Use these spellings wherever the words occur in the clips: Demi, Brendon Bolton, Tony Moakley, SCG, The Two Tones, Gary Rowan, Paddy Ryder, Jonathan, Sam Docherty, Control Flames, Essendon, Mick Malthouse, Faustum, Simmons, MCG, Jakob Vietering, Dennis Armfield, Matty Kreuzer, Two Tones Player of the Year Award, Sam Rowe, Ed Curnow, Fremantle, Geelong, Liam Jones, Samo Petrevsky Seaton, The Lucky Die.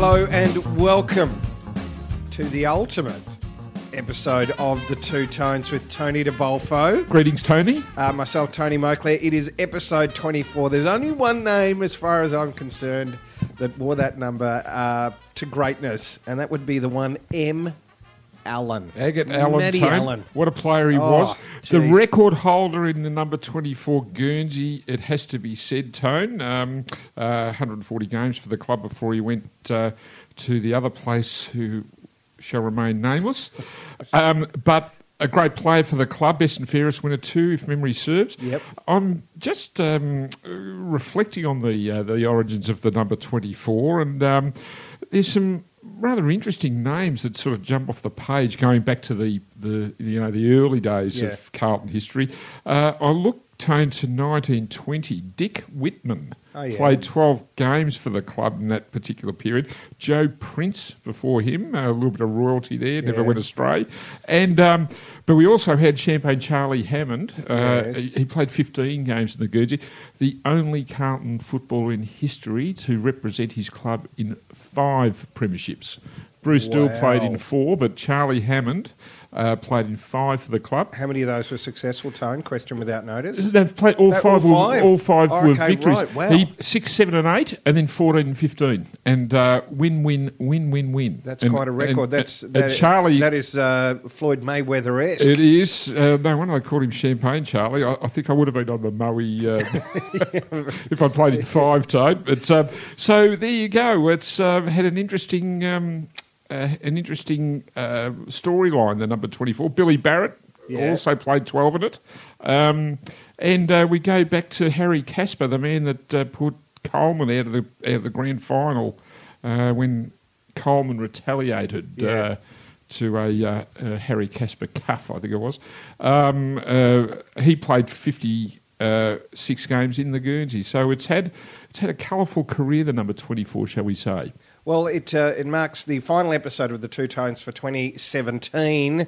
Hello and welcome to the ultimate episode of The Two Tones with Tony DeBolfo. Greetings, Tony. Myself, Tony Moakley. It is episode 24. There's only one name, as far as I'm concerned, that wore that number to greatness, and that would be the one M. Allen. Aggett Allen. Matty Allen. What a player he was. Geez. The record holder in the number 24 Guernsey, it has to be said, Tone. 140 games for the club before he went to the other place who shall remain nameless. But a great player for the club. Best and fairest winner too, if memory serves. Yep. I'm just reflecting on the origins of the number 24, and there's some rather interesting names that sort of jump off the page, going back to the the early days of Carlton history. I looked, Tone, to 1920. Dick Whitman played 12 games for the club in that particular period. Joe Prince before him, a little bit of royalty there, never went astray. And but we also had Champagne Charlie Hammond. He played 15 games in the Guernsey. The only Carlton footballer in history to represent his club in 5 premierships. Bruce Dool played in 4, but Charlie Hammond played in 5 for the club. How many of those were successful, Tone? Question without notice. They've played all five were victories. Right. Wow. 6, 7 and 8, and then 14 and 15, and win. That's and, quite a record. And, Charlie. That is Floyd Mayweather-esque. It is. No wonder they called him Champagne Charlie. I think I would have been on the Maui if I played in 5, Tone. But so there you go. It's had an interesting. Storyline, the number 24. Billy Barrett also played 12 in it. And we go back to Harry Casper, the man that put Coleman out of the grand final when Coleman retaliated to a Harry Casper cuff, I think it was. He played 56 games in the Guernsey. So it's had a colourful career, the number 24, shall we say. Well, it marks the final episode of The Two Tones for 2017.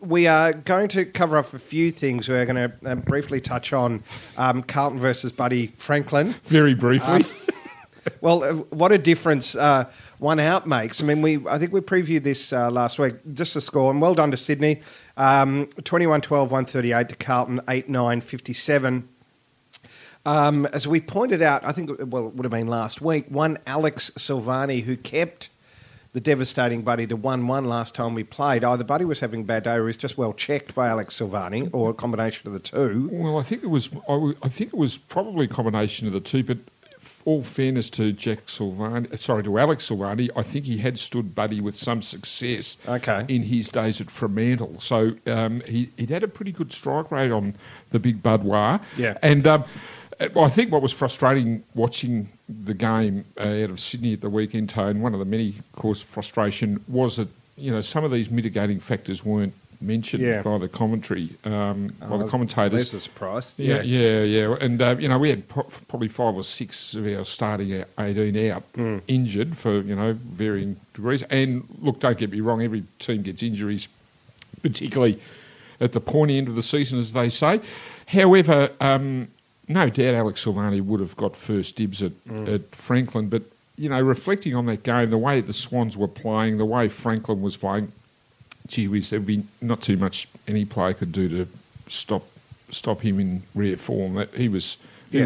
We are going to cover off a few things. We're going to briefly touch on Carlton versus Buddy Franklin. Very briefly. What a difference 1 out makes. I mean, I think we previewed this last week, just the score. And well done to Sydney, 21-12, 138 to Carlton, 8-9, 57. As we pointed out, I think it would have been last week, one Alex Silvagni, who kept the devastating Buddy to 1-1 last time we played. Either Buddy was having a bad day or he was just well checked by Alex Silvagni, or a combination of the two. Well, I think it was probably a combination of the two, but all fairness to Alex Silvagni, I think he had stood Buddy with some success in his days at Fremantle. So he'd had a pretty good strike rate on the big Budwar. Yeah. And I think what was frustrating watching the game out of Sydney at the weekend, Tone, one of the many cause of frustration, was that some of these mitigating factors weren't mentioned by the commentary, by the commentators. That's a surprise. Yeah. And, we had probably 5 or 6 of our starting 18 out injured for, varying degrees. And, look, don't get me wrong, every team gets injuries, particularly at the pointy end of the season, as they say. However, no doubt Alex Silvagni would have got first dibs at Franklin. But, reflecting on that game, the way the Swans were playing, the way Franklin was playing, gee whiz, there'd be not too much any player could do to stop him in rare form. He was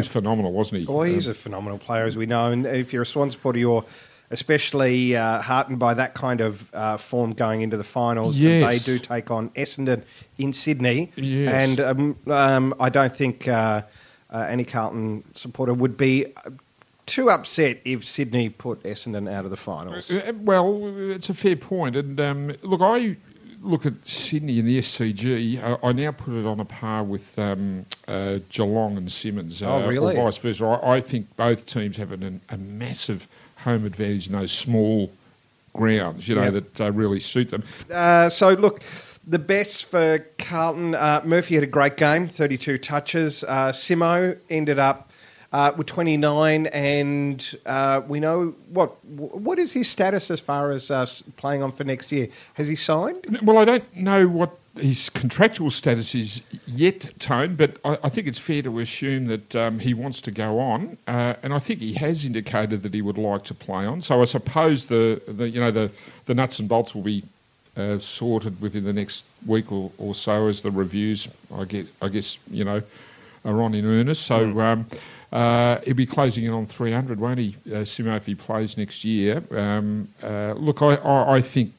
phenomenal, wasn't he? Well, he's a phenomenal player, as we know. And if you're a Swan supporter, you're especially heartened by that kind of form going into the finals. Yes. And they do take on Essendon in Sydney. Yes. And I don't think any Carlton supporter would be too upset if Sydney put Essendon out of the finals. Well, it's a fair point. And I look at Sydney in the SCG. I now put it on a par with Geelong and Simmons. Oh, really? Or vice versa. I think both teams have a massive home advantage in those small grounds, that really suit them. The best for Carlton, Murphy had a great game, 32 touches. Simo ended up with 29, and we know what is his status as far as playing on for next year. Has he signed? Well, I don't know what his contractual status is yet, Tone, but I think it's fair to assume that he wants to go on, and I think he has indicated that he would like to play on. So I suppose the nuts and bolts will be sorted within the next week or so as the reviews, I guess are on in earnest. So he'll be closing in on 300, won't he, Simo, if he plays next year? Look, I think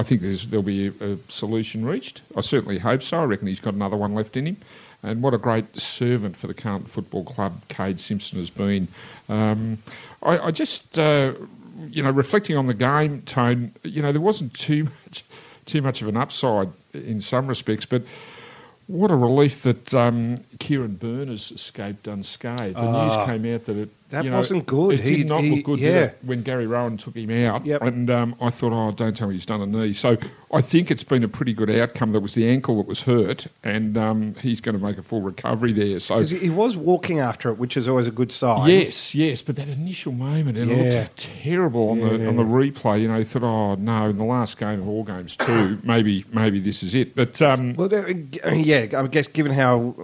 I think there'll be a solution reached. I certainly hope so. I reckon he's got another one left in him. And what a great servant for the Carlton Football Club Cade Simpson has been. I just, reflecting on the game, Tone, there wasn't too much of an upside in some respects, but what a relief that Kieran Byrne escaped unscathed. The news came out that wasn't good. It did not look good, did it, when Gary Rowan took him out. Yep. And I thought, don't tell me he's done a knee. So I think it's been a pretty good outcome. That was the ankle that was hurt, and he's going to make a full recovery there. So he was walking after it, which is always a good sign. Yes, but that initial moment, it looked terrible on the replay. You thought, no, in the last game of all games too, maybe this is it. But I guess given how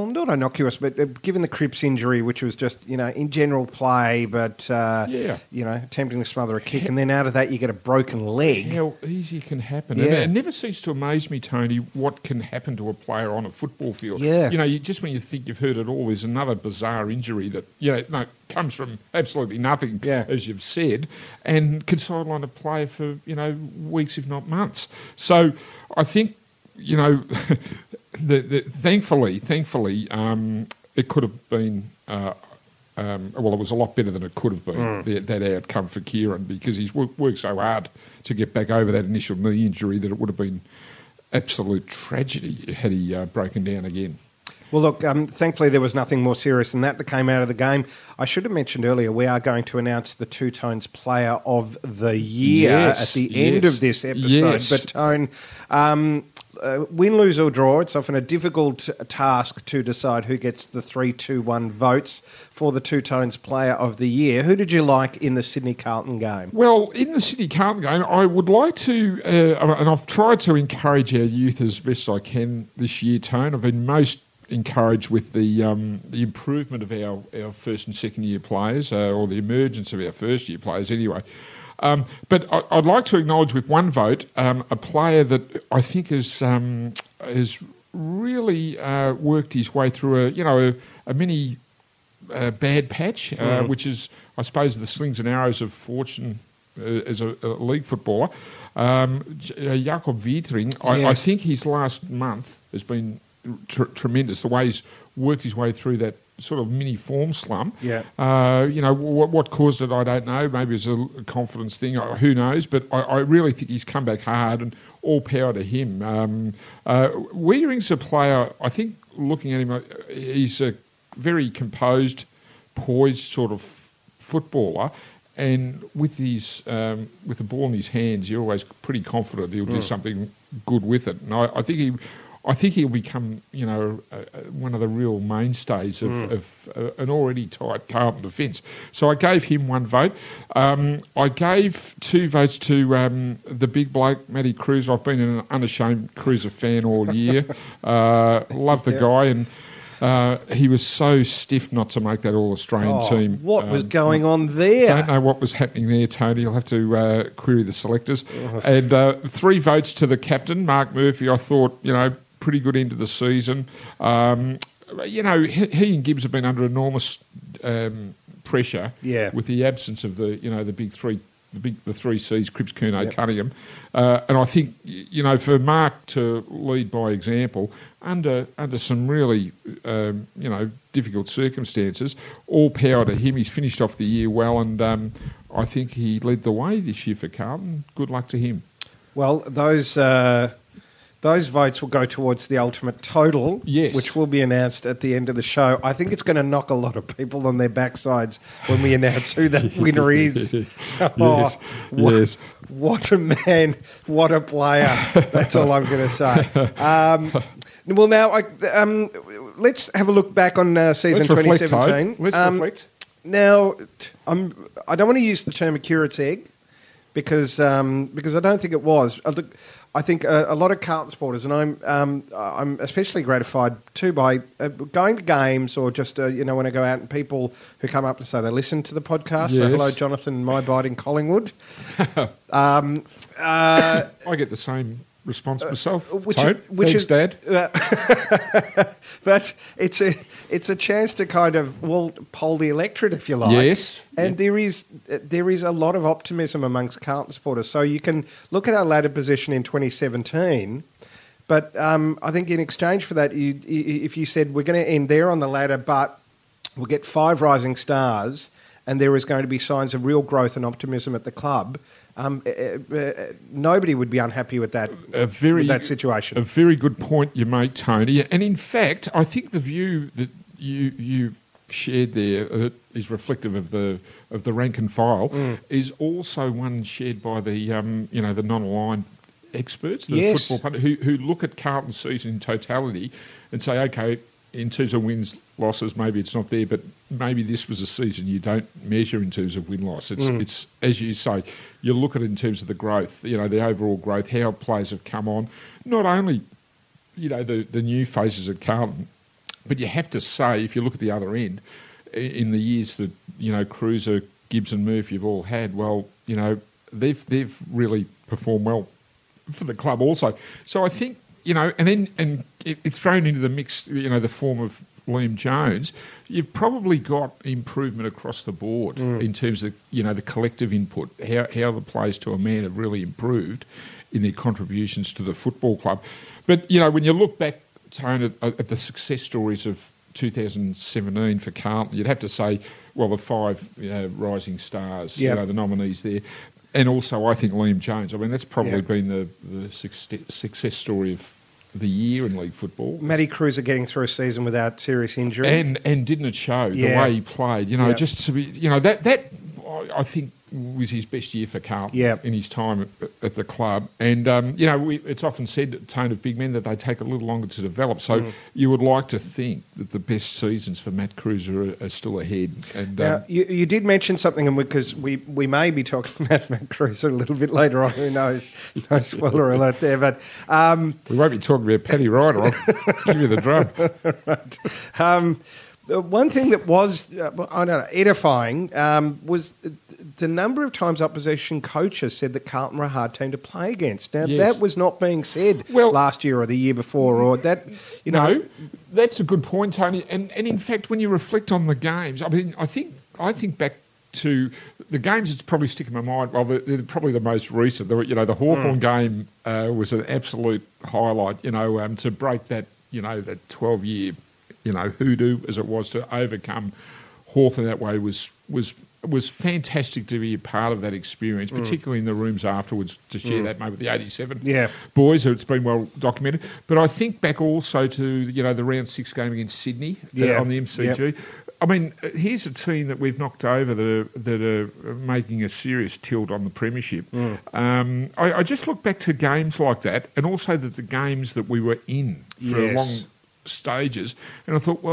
not innocuous, but given the Cripps injury, which was just in general. Play, but attempting to smother a kick, and then out of that you get a broken leg. How easy it can happen! Yeah. And it never ceases to amaze me, Tony, what can happen to a player on a football field. Yeah, just when you think you've heard it all, there's another bizarre injury that comes from absolutely nothing, as you've said, and can sideline a player for weeks, if not months. So I think thankfully, it could have been. It was a lot better than it could have been, that outcome for Kieran, because he's worked so hard to get back over that initial knee injury that it would have been absolute tragedy had he broken down again. Well, look, thankfully there was nothing more serious than that came out of the game. I should have mentioned earlier, we are going to announce the Two Tones Player of the Year at the end of this episode. Yes. But, Tone, win, lose or draw, it's often a difficult task to decide who gets the 3-2-1 votes for the Two Tones Player of the Year. Who did you like in the Sydney-Carlton game? Well, in the Sydney-Carlton game, I would like to, and I've tried to encourage our youth as best I can this year, Tone. I've been most encouraged with the improvement of our first and second year players, or the emergence of our first year players anyway. But I'd like to acknowledge with one vote a player that I think has really worked his way through a mini bad patch, which is, I suppose, the slings and arrows of fortune as a league footballer. Jakob Vietering, I think his last month has been tremendous, the way he's worked his way through that sort of mini form slump. Yeah. What caused it, I don't know. Maybe it's a confidence thing. Who knows? But I really think he's come back hard, and all power to him. Wearing's a player, I think, looking at him, he's a very composed, poised sort of footballer. And with his with the ball in his hands, you're always pretty confident he'll do something good with it. And I think he'll become, one of the real mainstays of an already tight Carlton defence. So I gave him one vote. I gave two votes to the big bloke, Matty Kreuzer. I've been an unashamed Kreuzer fan all year. Love the guy, and he was so stiff not to make that All-Australian team. What was going on there? Don't know what was happening there, Tony. You'll have to query the selectors. And three votes to the captain, Mark Murphy. I thought, pretty good end of the season. He and Gibbs have been under enormous pressure with the absence of the the big three, the three C's, Cripps, Curnow, Cunningham. And I think, for Mark to lead by example under some really, difficult circumstances, all power to him. He's finished off the year well, and I think he led the way this year for Carlton. Good luck to him. Well, those votes will go towards the ultimate total, which will be announced at the end of the show. I think it's going to knock a lot of people on their backsides when we announce who that winner is. What a man, what a player. That's all I'm going to say. Well, now, let's have a look back on season 2017. Let's reflect. Now, I don't want to use the term a curate's egg, because I don't think it was. I think a lot of Carlton supporters, and I'm especially gratified too by going to games or just when I go out and people who come up and say they listen to the podcast. Yes. So hello, Jonathan, my bite in Collingwood. I get the same response myself. Thanks, Dad. But it's a chance to kind of poll the electorate, if you like. Yes. And there is a lot of optimism amongst Carlton supporters. So you can look at our ladder position in 2017, but I think in exchange for that, if you said we're going to end there on the ladder, but we'll get 5 rising stars, and there is going to be signs of real growth and optimism at the club. Nobody would be unhappy with that situation. A very good point you make, Tony. And in fact, I think the view that you've shared there is reflective of the rank and file. Mm. Is also one shared by the the non-aligned experts, the yes. football pundits, who look at Carlton's season in totality and say, okay, in terms of wins, losses, maybe it's not there, but maybe this was a season you don't measure in terms of win-loss. It's as you say, you look at it in terms of the growth, the overall growth, how players have come on, not only, the new faces at Carlton, but you have to say, if you look at the other end, in the years that, Kreuzer, Gibbs and Murphy have all had, they've really performed well for the club also. So I think, and then it's thrown into the mix, the form of Liam Jones, you've probably got improvement across the board in terms of, the collective input, how the players to a man have really improved in their contributions to the football club. But, when you look back, Tone, at the success stories of 2017 for Carlton, you'd have to say, the 5 rising stars, yep. The nominees there. And also, I think, Liam Jones. I mean, that's probably been the success story of the year in league football. Matty Kreuzer getting through a season without serious injury. And didn't it show the way he played? Just to be, that I think was his best year for Carlton in his time at the club. And, it's often said, Tone, of big men that they take a little longer to develop. So you would like to think that the best seasons for Matt Kreuzer are still ahead. And now, you did mention something, because we may be talking about Matt Kreuzer a little bit later on. Who knows? No spoiler alert there. But we won't be talking about Paddy Ryder. I'll give you the drum. Right. One thing that was, edifying was the number of times opposition coaches said that Carlton were a hard team to play against. Now, that was not being said last year or the year before, or that, No, that's a good point, Tony. And in fact, when you reflect on the games, I mean, I think back to the games that's probably sticking in my mind, they're probably the most recent. The Hawthorn game was an absolute highlight, to break that, that 12-year... hoodoo as it was to overcome Hawthorn that way was fantastic to be a part of that experience, particularly in the rooms afterwards to share that moment with the 87 boys, who it's been well documented. But I think back also to, the round 6 game against Sydney on the MCG. Yep. I mean, here's a team that we've knocked over that are making a serious tilt on the premiership. I just look back to games like that, and also that the games that we were in for a long stages, and I thought,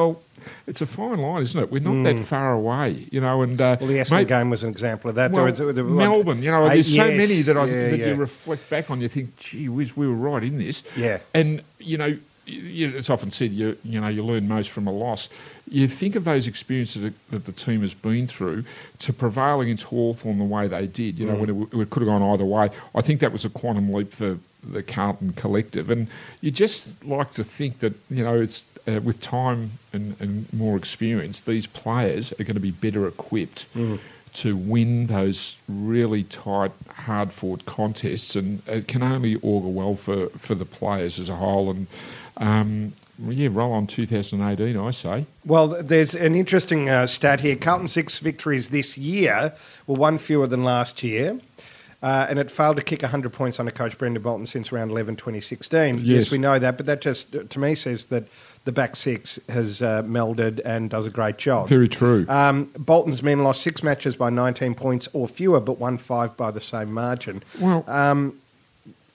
it's a fine line, isn't it? We're not that far away, And the Essendon game was an example of that. Melbourne, there's so many that you reflect back on. You think, gee whiz, we were right in this. Yeah, and it's often said you learn most from a loss. You think of those experiences that the team has been through to prevail against Hawthorn the way they did. When it could have gone either way. I think that was a quantum leap for the Carlton collective, and you just like to think that it's with time and more experience, these players are going to be better equipped to win those really tight, hard-fought contests, and it can only augur well for the players as a whole. And roll on 2018, I say. Well, there's an interesting stat here. Carlton 6 victories this year were 1 fewer than last year. And it failed to kick 100 points under coach Brendon Bolton since round 11, 2016. Yes, we know that, but that just, to me, says that the back six has melded and does a great job. Very true. Bolton's men lost 6 matches by 19 points or fewer, but won 5 by the same margin. Well,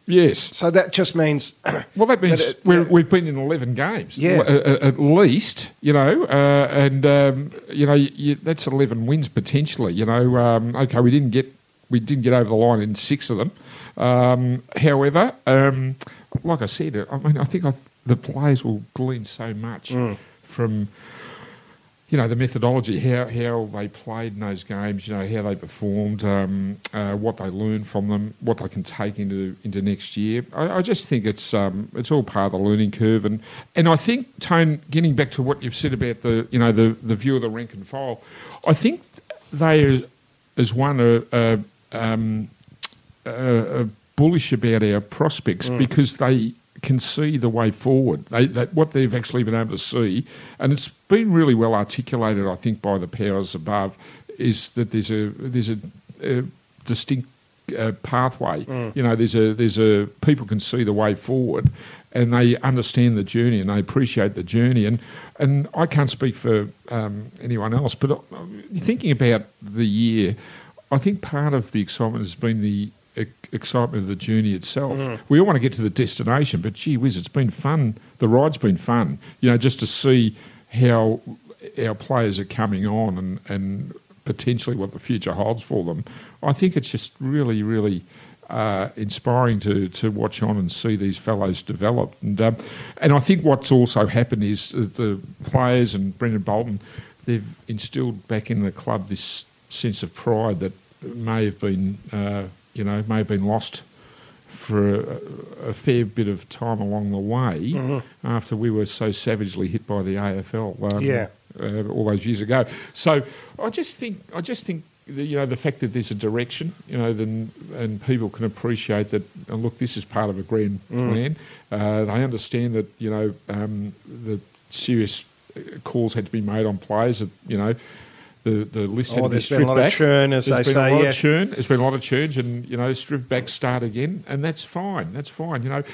yes. So that just means... that means that we've been in 11 games, at least, and that's 11 wins potentially. Okay, we didn't get We did get over the line in six of them. However, like I said, I mean, I think the players will glean so much from, you know, the methodology, how they played in those games, you know, how they performed, what they learned from them, what they can take into next year. I just think it's all part of the learning curve, and I think, Tone, getting back to what you've said about the view of the rank and file, I think they as one are bullish about our prospects because they can see the way forward, what they've actually been able to see. And it's been really well articulated, I think, by the powers above, is that there's a distinct pathway. You know, there's a people can see the way forward and they understand the journey and they appreciate the journey. And I can't speak for anyone else, but thinking about the year, I think part of the excitement has been the excitement of the journey itself. We all want to get to the destination, but gee whiz, it's been fun. The ride's been fun, you know, just to see how our players are coming on and potentially what the future holds for them. I think it's just really, really inspiring to watch on and see these fellows develop. And I think what's also happened is the players and Brendon Bolton, they've instilled back in the club this sense of pride that may have been lost for a fair bit of time along the way after we were so savagely hit by the AFL all those years ago. So I just think that, you know, the fact that there's a direction, you know, and people can appreciate that. And look, this is part of a grand plan. They understand that, you know, the serious calls had to be made on players that, you know. The list had to be stripped back. There's been a lot of churn, and, you know, strip back, start again, and that's fine. That's fine. You know,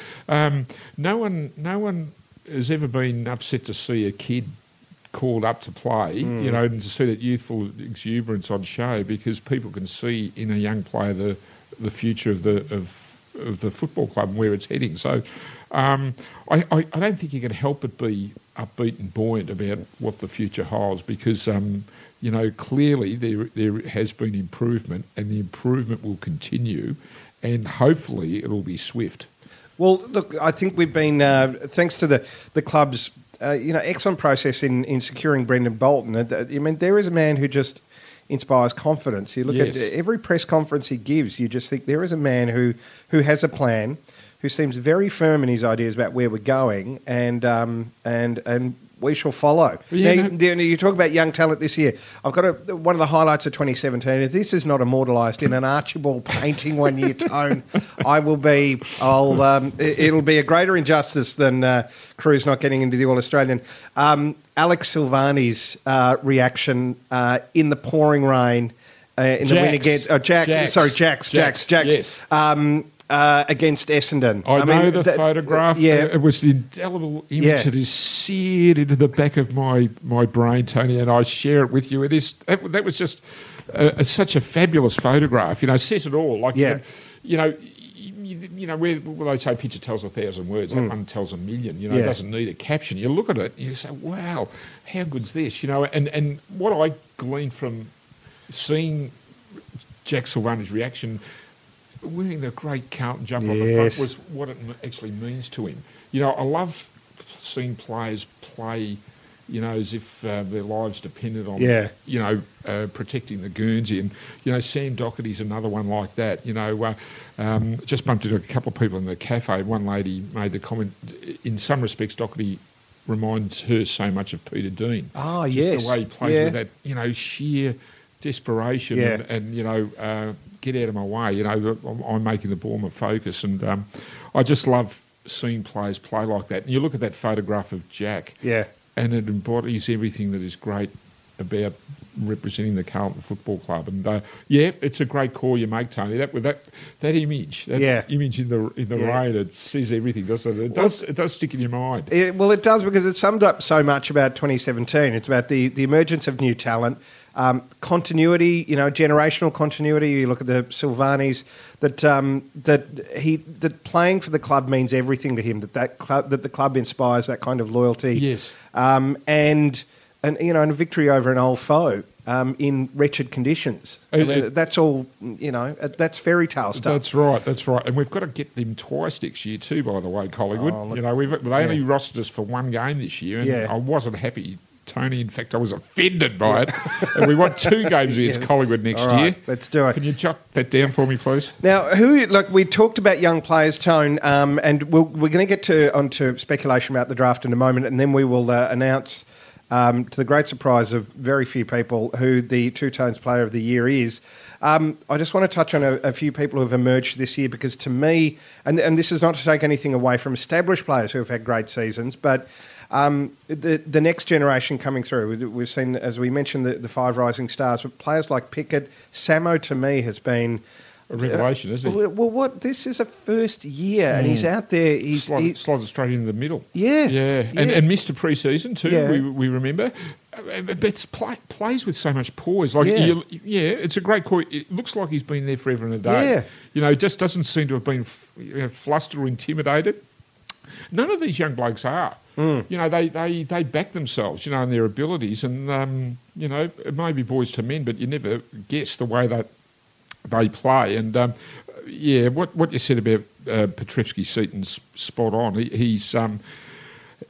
no one has ever been upset to see a kid called up to play. You know, and to see that youthful exuberance on show, because people can see in a young player the future of the football club and where it's heading. So, I don't think you can help but be upbeat and buoyant about what the future holds, because you know, clearly there has been improvement, and the improvement will continue, and hopefully it will be swift. Well, look, I think we've been, thanks to the club's, you know, excellent process in securing Brendon Bolton. I mean, there is a man who just inspires confidence. You look at every press conference he gives, you just think there is a man who has a plan, who seems very firm in his ideas about where we're going, and we shall follow. Yeah, now, you talk about young talent this year. I've got one of the highlights of 2017. If this is not immortalised in an Archibald painting one year, Tone, it'll be a greater injustice than Kreuzer not getting into the All-Australian. Alex Silvagni's reaction in the pouring rain in Jack's. The win against Jack's. Yes. Against Essendon. I mean, the photograph. Yeah. It was the indelible image that is seared into the back of my brain, Tony, and I share it with you. It is that was just such a fabulous photograph. You know, says it all. Like, you know, where they say a picture tells 1,000 words, that one tells 1,000,000. You know, it doesn't need a caption. You look at it, and you say, "Wow, how good's this?" You know, and what I gleaned from seeing Jack Silvagni's reaction, wearing the great Carlton jumper on the front, was what it actually means to him. You know, I love seeing players play, you know, as if their lives depended on, you know, protecting the Guernsey. And, you know, Sam Docherty's another one like that. You know, just bumped into a couple of people in the cafe. One lady made the comment, in some respects, Docherty reminds her so much of Peter Dean. Oh, yes. Just the way he plays with that, you know, sheer desperation and you know, get out of my way. You know, I'm making the ball my focus, and I just love seeing players play like that. And you look at that photograph of Jack, and it embodies everything that is great about representing the Carlton Football Club. And it's a great call you make, Tony. That image in the rain, it says everything, doesn't it? It does stick in your mind. It does, because it summed up so much about 2017. It's about the emergence of new talent. Continuity, you know, generational continuity. You look at the Silvagnis, that playing for the club means everything to him. That the club inspires that kind of loyalty. Yes, and you know, and a victory over an old foe. in wretched conditions. That's all, you know, that's fairy tale stuff. That's right, that's right. And we've got to get them twice next year too, by the way, Collingwood. Oh, look, you know, they only rostered us for one game this year, and I wasn't happy, Tony. In fact, I was offended by it. And we won two games against Collingwood next year. Let's do it. Can you chuck that down for me, please? Now, we talked about young players, Tone, and we're going to get onto speculation about the draft in a moment, and then we will announce, to the great surprise of very few people, who the Two Tones Player of the Year is. I just want to touch on a few people who have emerged this year, because to me, and this is not to take anything away from established players who have had great seasons, but the next generation coming through, we've seen, as we mentioned, the five rising stars, but players like Pickett, Samo to me has been a revelation, isn't it? Well, this is a first year, and he's out there. He's slotted straight into the middle. And missed a pre-season too. Yeah. We remember, but plays with so much poise. Like it's a great call. It looks like he's been there forever and a day. Yeah. You know, just doesn't seem to have been flustered or intimidated. None of these young blokes are. You know, they back themselves, you know, in their abilities, and you know, it may be boys to men, but you never guess the way that they play. And what you said about Petrevsky Seaton's spot on. He's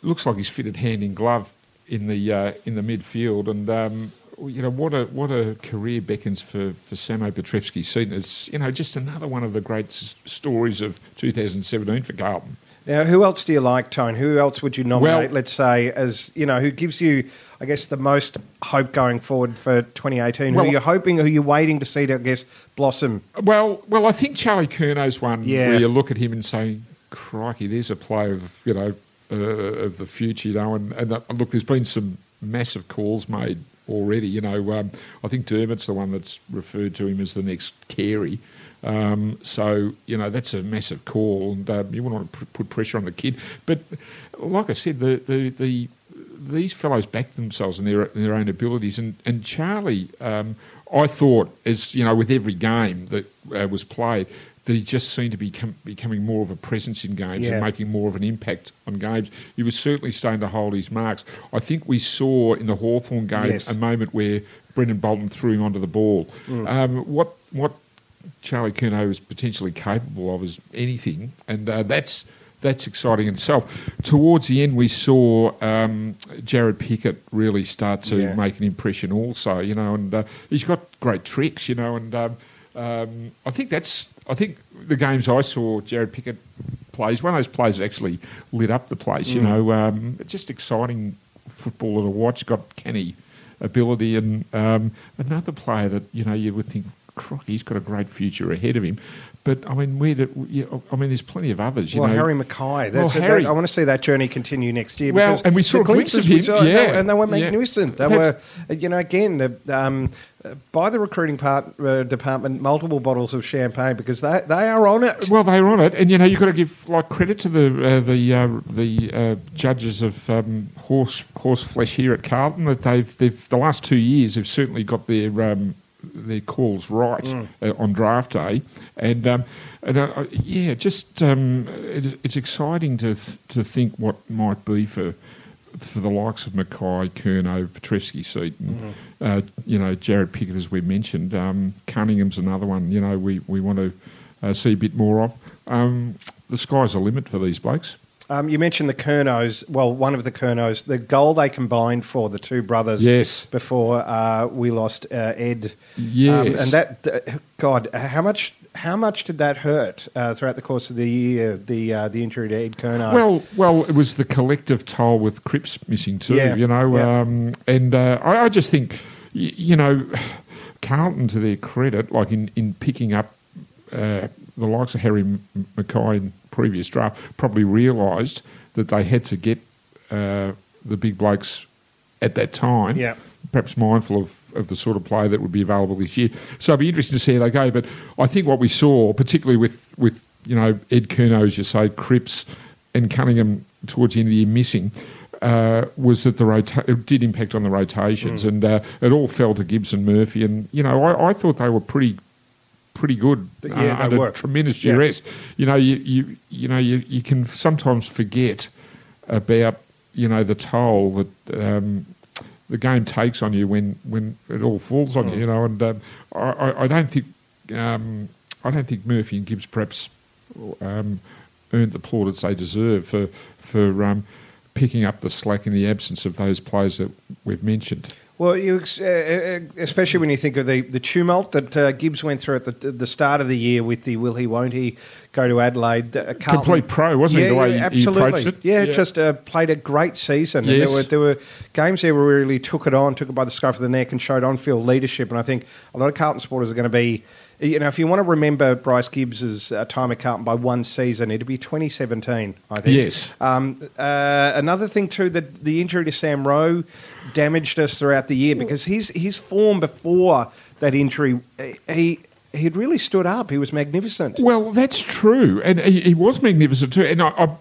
looks like he's fitted hand in glove in the midfield, and you know, what a career beckons for Samo Petrevsky Seaton. It's, you know, just another one of the great stories of 2017 for Carlton. Now, who else do you like, Tone? Who else would you nominate, let's say, as, you know, who gives you, I guess, the most hope going forward for 2018? Who you're hoping, who you're waiting to see to, I guess, blossom? Well, I think Charlie Curnow's one where you look at him and say, crikey, there's a player of, you know, of the future, you know. And look, there's been some massive calls made already, you know. I think Dermot's the one that's referred to him as the next Carey. So, you know, that's a massive call, and you wouldn't want to put pressure on the kid. But like I said, these fellows back themselves in their own abilities. And Charlie, I thought, as you know, with every game that was played, that he just seemed to be becoming more of a presence in games and making more of an impact on games. He was certainly starting to hold his marks. I think we saw in the Hawthorn game a moment where Brendon Bolton threw him onto the ball. What Charlie Curnow is potentially capable of as anything, and that's exciting in itself. Towards the end, we saw Jarrod Pickett really start to make an impression also, you know, and he's got great tricks, you know, and I think the games I saw Jarrod Pickett plays, one of those players that actually lit up the place, you know, just exciting footballer to watch, got canny ability, and another player that, you know, you would think, crikey, he's got a great future ahead of him. But, I mean, there's plenty of others. You know. Harry McKay. I want to see that journey continue next year. Well, and we saw glimpses of him. And they were magnificent. They were, you know, again, by the recruiting department, multiple bottles of champagne, because they are on it. Well, they are on it. And, you know, you've got to give, like, credit to the judges of horse flesh here at Carlton, that they've the last 2 years have certainly got their calls right on draft day, and it's exciting to think what might be for the likes of McKay, Curnow, Petrevsky Seaton, you know, Jarrod Pickett, as we mentioned, Cunningham's another one, you know, we want to see a bit more of. The sky's the limit for these blokes. You mentioned the Curnows. Well, one of the Curnows, the goal they combined for the two brothers before we lost Ed. Yes, and that, God, how much did that hurt throughout the course of the year? The injury to Ed Curnow. Well, it was the collective toll with Cripps missing too. Yeah. You know, and I just think, you know, Carlton, to their credit, like in picking up the likes of Harry McKay and previous draft, probably realised that they had to get the big blokes at that time, perhaps mindful of the sort of play that would be available this year. So it'd be interesting to see how they go. But I think what we saw, particularly with you know, Ed Curnow, as you say, Cripps and Cunningham towards the end of the year missing, was that it did impact on the rotations, and it all fell to Gibbs and Murphy. And, you know, I thought they were pretty good under tremendous duress. You know, you can sometimes forget about, you know, the toll that the game takes on you when it all falls on you, you know. And I don't think Murphy and Gibbs perhaps earned the plaudits they deserve for picking up the slack in the absence of those players that we've mentioned. Well, especially when you think of the tumult that Gibbs went through at the start of the year with the will he, won't he, go to Adelaide. Complete pro, wasn't he, the way he approached it? Yeah, just played a great season. Yes. And there were games there where he really took it by the scruff of the neck and showed on-field leadership. And I think a lot of Carlton supporters are going to be... You know, if you want to remember Bryce Gibbs' time at Carlton by one season, it'd be 2017, I think. Yes. Another thing, too, that the injury to Sam Rowe damaged us throughout the year because his form before that injury, he'd really stood up. He was magnificent. Well, that's true. And he was magnificent, too. And I,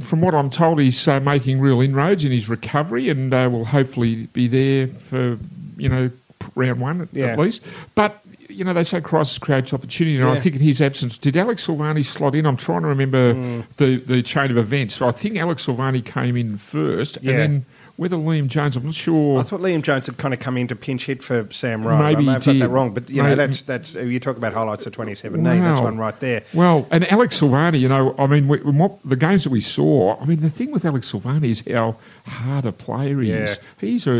from what I'm told, he's making real inroads in his recovery and will hopefully be there for, you know, round one at least. But... You know, they say crisis creates opportunity, and I think in his absence, did Alex Silvagni slot in? I'm trying to remember the chain of events, but I think Alex Silvagni came in first, and then whether Liam Jones, I'm not sure. I thought Liam Jones had kind of come in to pinch hit for Sam Rowe. Maybe I may have got that wrong, but, you know, that's you talk about highlights of 2017, that's one right there. Well, and Alex Silvagni, you know, I mean, the games that we saw, I mean, the thing with Alex Silvagni is how hard a player he is.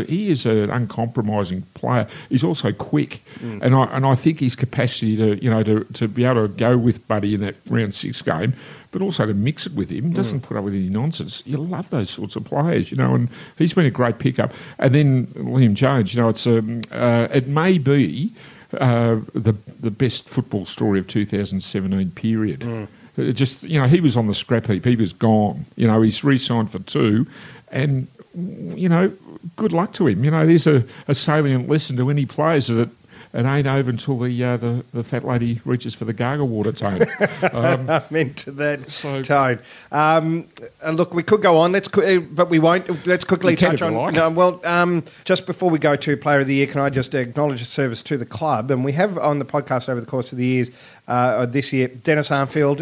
He is an uncompromising player. He's also quick, and I think his capacity to, you know, to be able to go with Buddy in that round six game, but also to mix it with him, doesn't put up with any nonsense. You love those sorts of players, you know, and he's been a great pickup. And then Liam Jones, you know, it's it may be the best football story of 2017 period. It just, you know, he was on the scrap heap. He was gone. You know, he's re-signed for two, and, you know, good luck to him. You know, there's a salient lesson to any players that it ain't over until the fat lady reaches for the gargle water, Tone. Amen to that, Tone. Look, we could go on, but we won't. Let's quickly touch on... Like. No, well, just before we go to Player of the Year, can I just acknowledge a service to the club? And we have on the podcast over the course of the years, this year, Dennis Armfield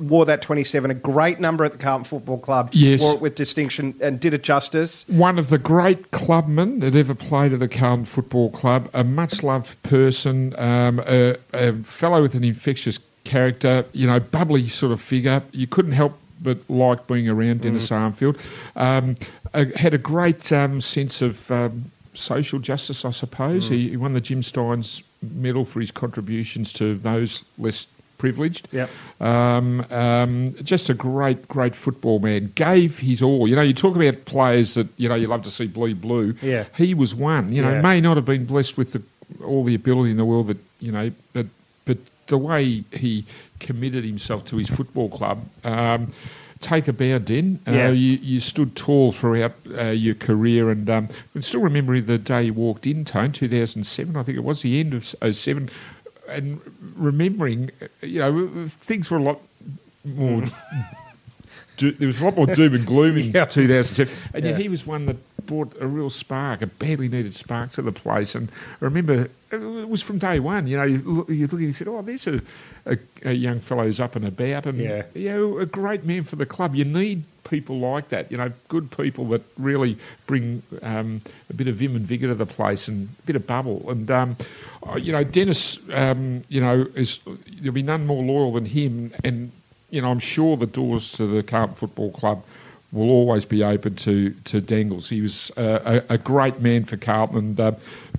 wore that 27, a great number at the Carlton Football Club. Yes. Wore it with distinction and did it justice. One of the great clubmen that ever played at the Carlton Football Club, a much-loved person, a fellow with an infectious character, you know, bubbly sort of figure. You couldn't help but like being around Dennis Armfield. Had a great sense of social justice, I suppose. He won the Jim Steins medal for his contributions to those less privileged. Yep. Just a great football man. Gave his all. You know, you talk about players that, you know, you love to see blue. Yeah. He was one. You know, may not have been blessed with all the ability in the world that, you know, but the way he committed himself to his football club, take a bow, Den. You stood tall throughout your career, and I still remember the day you walked in, Tone, 2007, I think it was, the end of 2007, and remembering, you know, things were a lot more... there was a lot more doom and gloom in 2007, and yet he was one that brought a real spark, a badly needed spark to the place. And I remember it was from day one. You know, you look and you said, "Oh, there's a young fellow's up and about," and you know, a great man for the club. You need people like that. You know, good people that really bring a bit of vim and vigour to the place and a bit of bubble. And you know, Dennis, you know, there'll be none more loyal than him. And you know, I'm sure the doors to the Carlton Football Club will always be open to Dangles. He was a great man for Carlton, and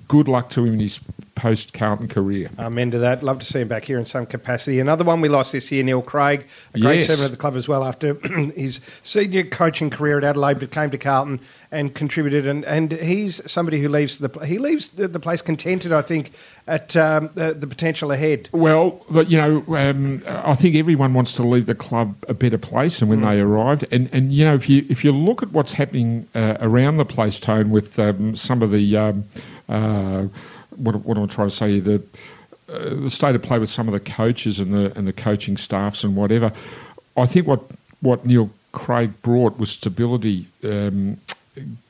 good luck to him in his post-Carlton career. Amen to that. Love to see him back here in some capacity. Another one we lost this year, Neil Craig, a great servant of the club as well after his senior coaching career at Adelaide, but came to Carlton and contributed. And he's somebody who leaves the place contented, I think, at the potential ahead. Well, you know, I think everyone wants to leave the club a better place than when they arrived. And you know, if you look at what's happening around the place, Tone, with some of the what I'm trying to say, the state of play with some of the coaches and the coaching staffs and whatever, I think what Neil Craig brought was stability.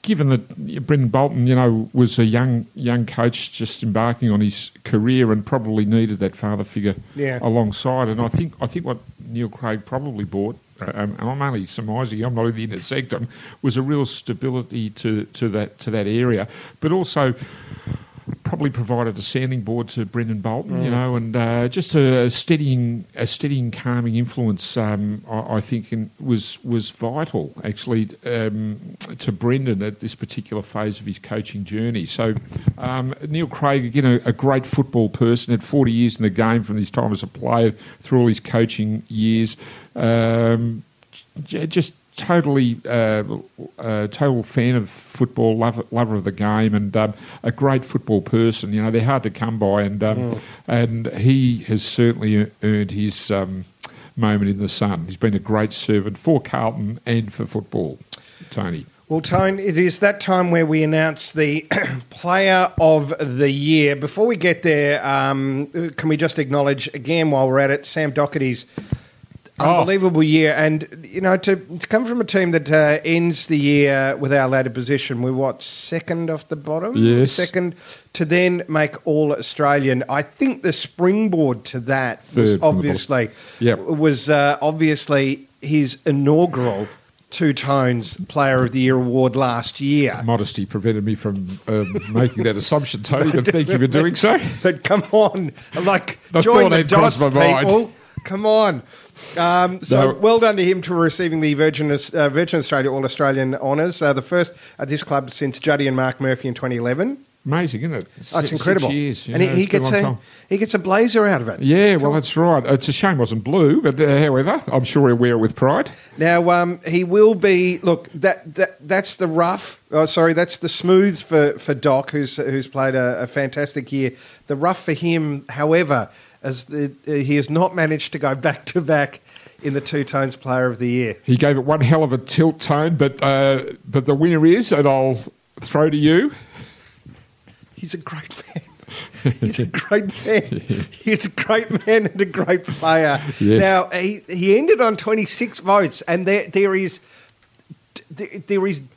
Given that Brendon Bolton, you know, was a young coach just embarking on his career and probably needed that father figure alongside, and I think what Neil Craig probably brought and I'm only surmising, I'm not in the inner sanctum, was a real stability to that area, but also probably provided a sounding board to Brendon Bolton, you know, and just a steadying, calming influence. I think was vital actually to Brendon at this particular phase of his coaching journey. So Neil Craig, again, a great football person, had 40 years in the game from his time as a player through all his coaching years. Just totally total fan of football, lover of the game, and a great football person. You know, they're hard to come by, and he has certainly earned his moment in the sun. He's been a great servant for Carlton and for football, Tony. Well, Tone, it is that time where we announce the Player of the Year. Before we get there, can we just acknowledge again while we're at it, Sam Docherty's unbelievable year, and you know, to come from a team that ends the year with our ladder position, we're what, second off the bottom? Yes. Second, to then make All Australian. I think the springboard to that was obviously his inaugural Two Tones Player of the Year award last year. Modesty prevented me from making that assumption, Tony, but thank you for doing so. But come on, like, join the dots, people. Come on. Well done to him for receiving the Virgin Australia All-Australian honours, the first at this club since Juddy and Mark Murphy in 2011. Amazing, isn't it? It's incredible. 6 years, and know, he gets a blazer out of it. Yeah, well, that's right. It's a shame it wasn't blue, but however, I'm sure he'll wear it with pride. Now, he will be... Look, that's the rough... Oh, sorry, that's the smooth for Doc, who's played a fantastic year. The rough for him, however... he has not managed to go back-to-back in the Two Tones Player of the Year. He gave it one hell of a tilt, Tone, but the winner is, and I'll throw to you. He's a great man. He's a great man. He's a great man and a great player. Yes. Now, he ended on 26 votes, and there is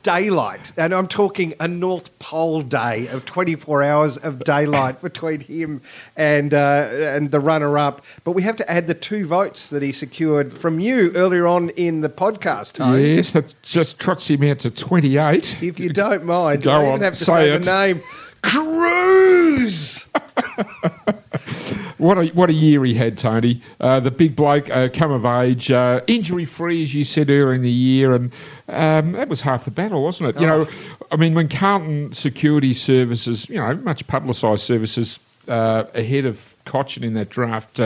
daylight, and I'm talking a North Pole day of 24 hours of daylight between him and the runner-up. But we have to add the two votes that he secured from you earlier on in the podcast, Tony. Yes, that just trots him out to 28. If you don't mind, I don't have to say the name. Kreuzer! What a year he had, Tony. The big bloke, come of age, injury-free, as you said earlier in the year, and that was half the battle, wasn't it? You know, I mean, when Carlton Security Services, you know, much publicised services, ahead of Cochin in that draft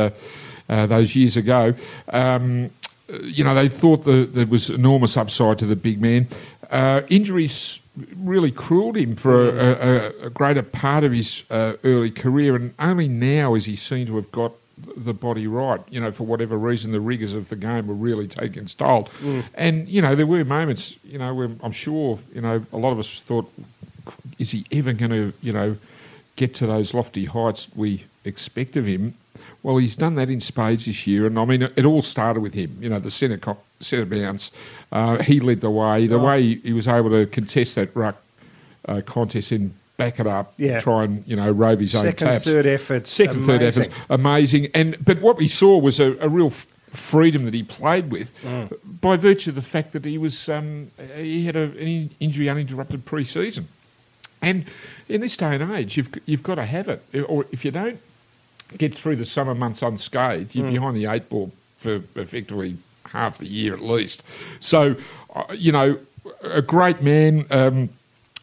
those years ago, you know, they thought there was enormous upside to the big man. Injuries really cruelled him for a greater part of his early career, and only now is he seen to have got the body right. You know, for whatever reason, the rigours of the game were really taking its toll. And, you know, there were moments, you know, where I'm sure, you know, a lot of us thought, is he ever going to, you know, get to those lofty heights we expect of him? Well, he's done that in spades this year, and I mean, it all started with him. You know, the centre bounce, he led the way. The way he was able to contest that ruck contest and back it up, try and, you know, rove his own taps. Second, third efforts, amazing. But what we saw was a real freedom that he played with, by virtue of the fact that he was he had an injury uninterrupted pre-season, and in this day and age, you've got to have it, or if you don't get through the summer months unscathed, you're behind the eight ball for effectively half the year at least. So, you know, a great man,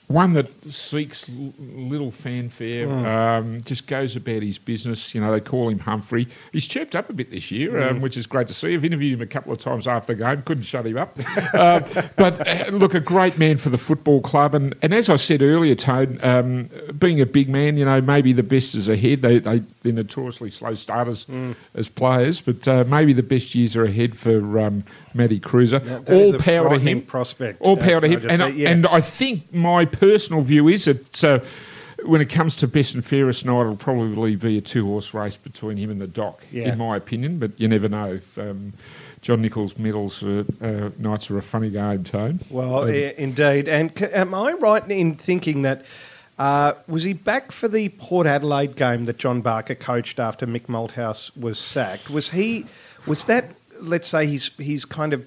one that seeks little fanfare, just goes about his business. You know, they call him Humphrey. He's chirped up a bit this year, which is great to see. I've interviewed him a couple of times after the game, couldn't shut him up. But, look, a great man for the football club. And as I said earlier, Tone, being a big man, you know, maybe the best is ahead. They're notoriously slow starters as players, but maybe the best years are ahead for Matty Kreuzer. All power to him. Prospect. All power to him. And I think my personal view is that when it comes to best and fairest night, it'll probably be a two-horse race between him and the Doc, in my opinion, but you never know. John Nicholls' medals nights are a funny game, Tone. Well, indeed. And am I right in thinking that was he back for the Port Adelaide game that John Barker coached after Mick Malthouse was sacked? Was that, let's say, his kind of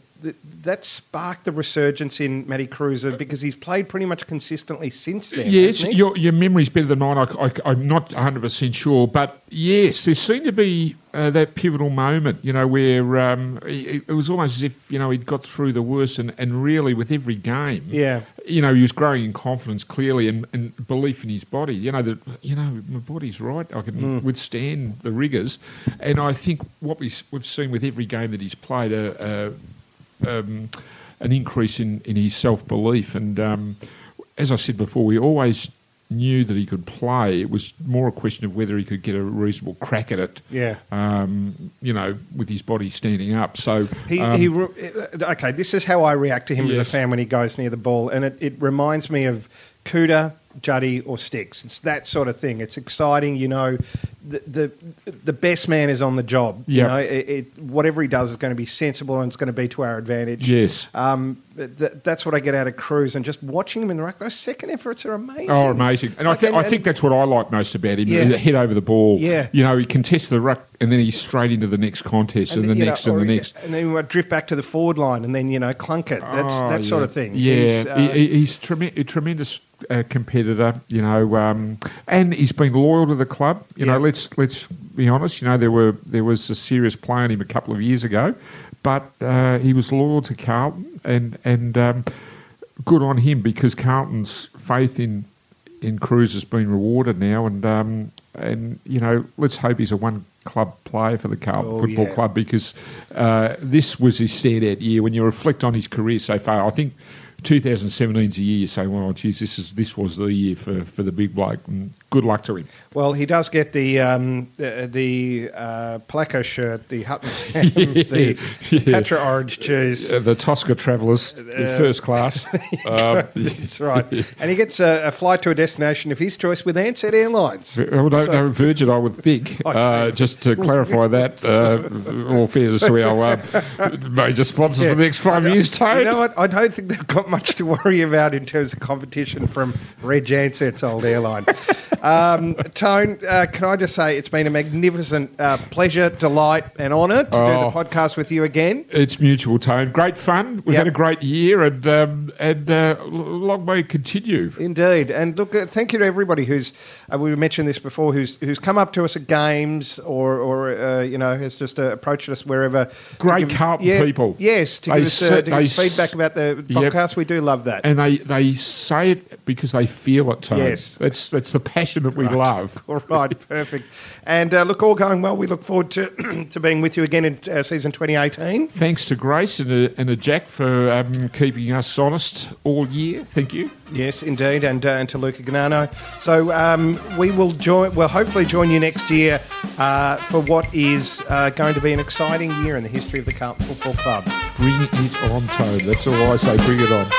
that sparked the resurgence in Matty Kreuzer because he's played pretty much consistently since then. Yes, your memory's better than mine. I'm not 100% sure, but yes, there seemed to be that pivotal moment, you know, where it was almost as if, you know, he'd got through the worst and really with every game, yeah, you know, he was growing in confidence clearly and belief in his body, you know, that, you know, my body's right, I can withstand the rigours. And I think what we've seen with every game that he's played an increase in his self-belief. And as I said before, we always knew that he could play. It was more a question of whether he could get a reasonable crack at it, you know, with his body standing up. So okay, this is how I react to him as a fan when he goes near the ball, and it reminds me of Cooter, Juddy or Sticks. It's that sort of thing. It's exciting, you know, the best man is on the job. Yep. You know, whatever he does is going to be sensible and it's going to be to our advantage. Yes. That's what I get out of Kreuzer, and just watching him in the ruck, those second efforts are amazing. Oh, amazing. And I think that's what I like most about him, the head over the ball. Yeah. You know, he contests the ruck and then he's straight into the next contest and the next. And then he drift back to the forward line and then, you know, clunk it. That sort of thing. Yeah. He's a tremendous competitor, you know, and he's been loyal to the club. You know, let's be honest. You know, there was a serious play on him a couple of years ago, but he was loyal to Carlton, and good on him, because Carlton's faith in Kreuzer has been rewarded now, and you know, let's hope he's a one club player for the Carlton Football Club, because this was his standout year. When you reflect on his career so far, I think 2017's a year you say, well, geez, this was the year for the big bloke, and good luck to him. Well, he does get the Placo shirt, the Hutton Sam, the Patra orange juice. The Tosca Travellers, first class. That's right. And he gets a flight to a destination of his choice with Ansett Airlines. Well, no, Virgin, I would think. Just to clarify that, all fairness to our major sponsors for the next 5 years, Tony. You know what? I don't think they've got much to worry about in terms of competition from Reg Ansett's old airline. Tone, can I just say it's been a magnificent pleasure, delight and honour to do the podcast with you again. It's mutual, Tone. Great fun. We've had a great year, and long may continue. Indeed. And look, thank you to everybody who's, we mentioned this before, who's come up to us at games or you know, has just approached us wherever. Great Carlton people. Yes, to give us feedback about the podcast. We do love that. And they say it because they feel it, Tone. Yes. That's the passion that we love. All right, perfect. And look, all going well, we look forward to being with you again in season 2018. Thanks to Grace and to Jack for keeping us honest all year. Thank you. Yes, indeed, and to Luca Ganano. So we will hopefully join you next year for what is going to be an exciting year in the history of the Carlton Football Club. Bring it on, Tone. That's all I say. Bring it on.